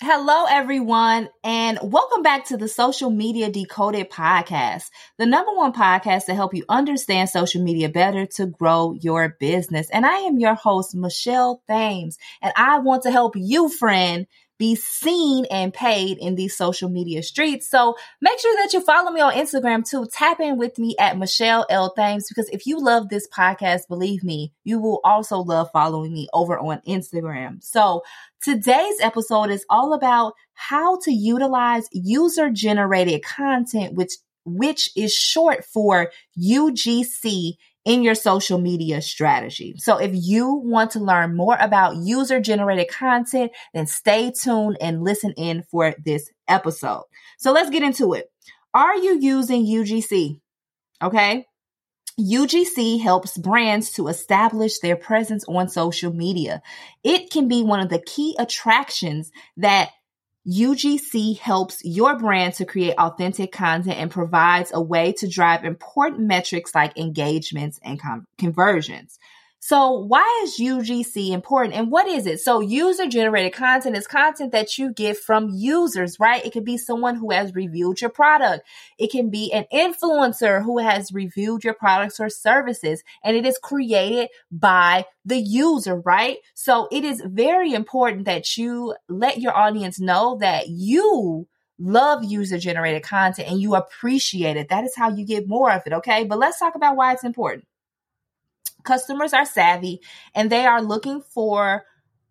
Hello, everyone, and welcome back to the Social Media Decoded podcast, the number one podcast to help you understand social media better to grow your business. And I am your host, Michelle Thames, and I want to help you, friend, be seen and paid in these social media streets. So make sure that you follow me on Instagram, too. Tap in with me at Michelle L. Thames, because if you love this podcast, believe me, you will also love following me over on Instagram. So today's episode is all about how to utilize user-generated content, which is short for UGC, in your social media strategy. So if you want to learn more about user-generated content, then stay tuned and listen in for this episode. So let's get into it. Are you using UGC? Okay. UGC helps brands to establish their presence on social media. It can be one of the key attractions that UGC helps your brand to create authentic content and provides a way to drive important metrics like engagements and conversions. So why is UGC important and what is it? So user-generated content is content that you get from users, right? It could be someone who has reviewed your product. It can be an influencer who has reviewed your products or services, and it is created by the user, right? So it is very important that you let your audience know that you love user-generated content and you appreciate it. That is how you get more of it, okay? But let's talk about why it's important. Customers are savvy and they are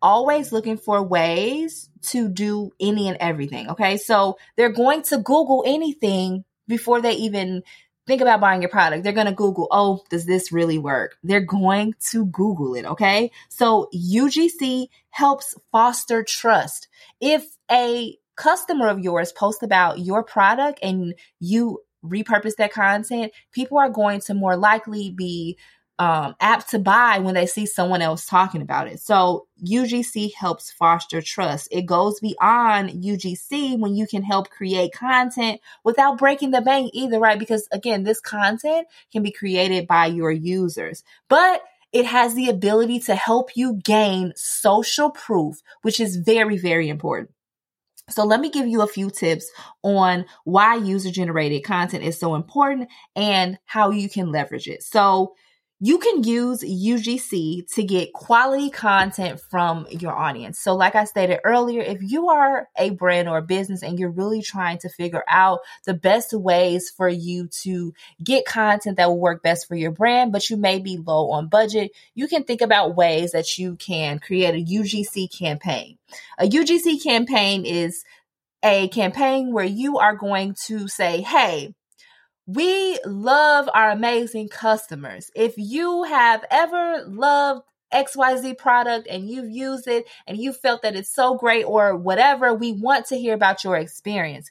always looking for ways to do any and everything. Okay. So they're going to Google anything before they even think about buying your product. They're going to Google, oh, does this really work? They're going to Google it. Okay. So UGC helps foster trust. If a customer of yours posts about your product and you repurpose that content, people are going to more likely be apt to buy when they see someone else talking about it. So UGC helps foster trust. It goes beyond UGC when you can help create content without breaking the bank either, right? Because again, this content can be created by your users, but it has the ability to help you gain social proof, which is very, very important. So let me give you a few tips on why user-generated content is so important and how you can leverage it. So you can use UGC to get quality content from your audience. So like I stated earlier, if you are a brand or a business and you're really trying to figure out the best ways for you to get content that will work best for your brand, but you may be low on budget, you can think about ways that you can create a UGC campaign. A UGC campaign is a campaign where you are going to say, hey, we love our amazing customers. If you have ever loved XYZ product and you've used it and you felt that it's so great or whatever, we want to hear about your experience.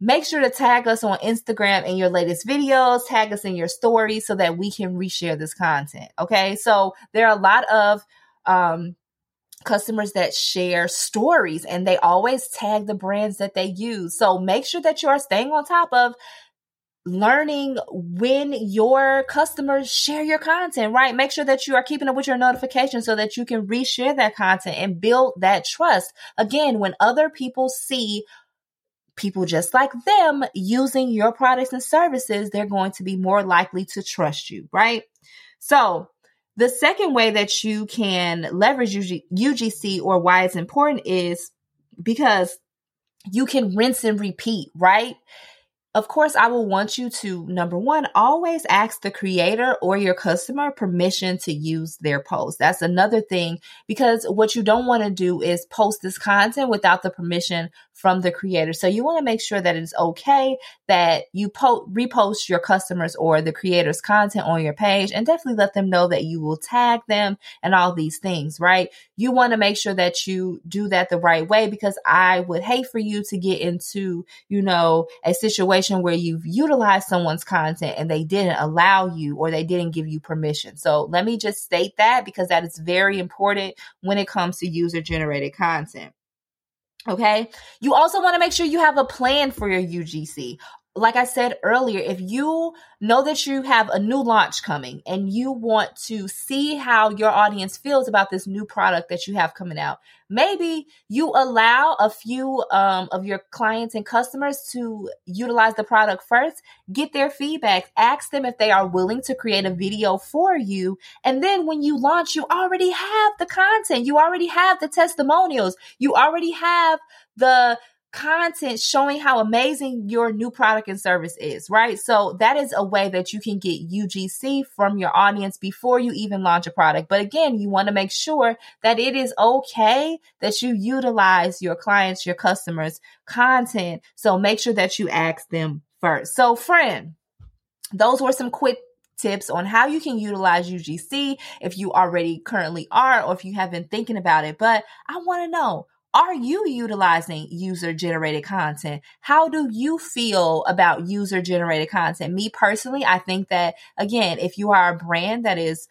Make sure to tag us on Instagram in your latest videos, tag us in your stories so that we can reshare this content. Okay. So there are a lot of, customers that share stories and they always tag the brands that they use. So make sure that you are staying on top of learning when your customers share your content, right? Make sure that you are keeping up with your notifications so that you can reshare that content and build that trust. Again, when other people see people just like them using your products and services, they're going to be more likely to trust you, right? So the second way that you can leverage UGC or why it's important is because you can rinse and repeat, right? of course, I will want you to, number one, always ask the creator or your customer permission to use their post. That's another thing, because what you don't want to do is post this content without the permission from the creator. So you want to make sure that it's okay that you repost your customers or the creator's content on your page, and definitely let them know that you will tag them and all these things, right? You want to make sure that you do that the right way, because I would hate for you to get into, you know, a situation where you've utilized someone's content and they didn't allow you or they didn't give you permission. So let me just state that, because that is very important when it comes to user-generated content. Okay. You also want to make sure you have a plan for your UGC. Like I said earlier, if you know that you have a new launch coming and you want to see how your audience feels about this new product that you have coming out, maybe you allow a few of your clients and customers to utilize the product first, get their feedback, ask them if they are willing to create a video for you. And then when you launch, you already have the content. You already have the testimonials. You already have the content showing how amazing your new product and service is, right? So that is a way that you can get UGC from your audience before you even launch a product. But again, you want to make sure that it is okay that you utilize your clients, your customers' content. So make sure that you ask them first. So friend, those were some quick tips on how you can utilize UGC if you already currently are, or if you have been thinking about it. But I want to know, are you utilizing user-generated content? How do you feel about user-generated content? Me personally, I think that, again, if you are a brand that is,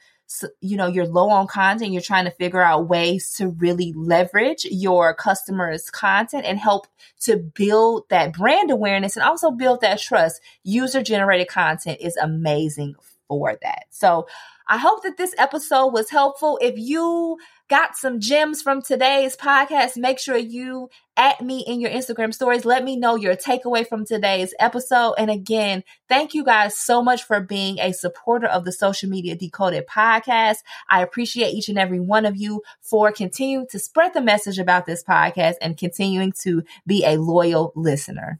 you know, you're low on content, you're trying to figure out ways to really leverage your customers' content and help to build that brand awareness and also build that trust, user-generated content is amazing for that. So I hope that this episode was helpful. If you got some gems from today's podcast, make sure you at me in your Instagram stories. Let me know your takeaway from today's episode. And again, thank you guys so much for being a supporter of the Social Media Decoded podcast. I appreciate each and every one of you for continuing to spread the message about this podcast and continuing to be a loyal listener.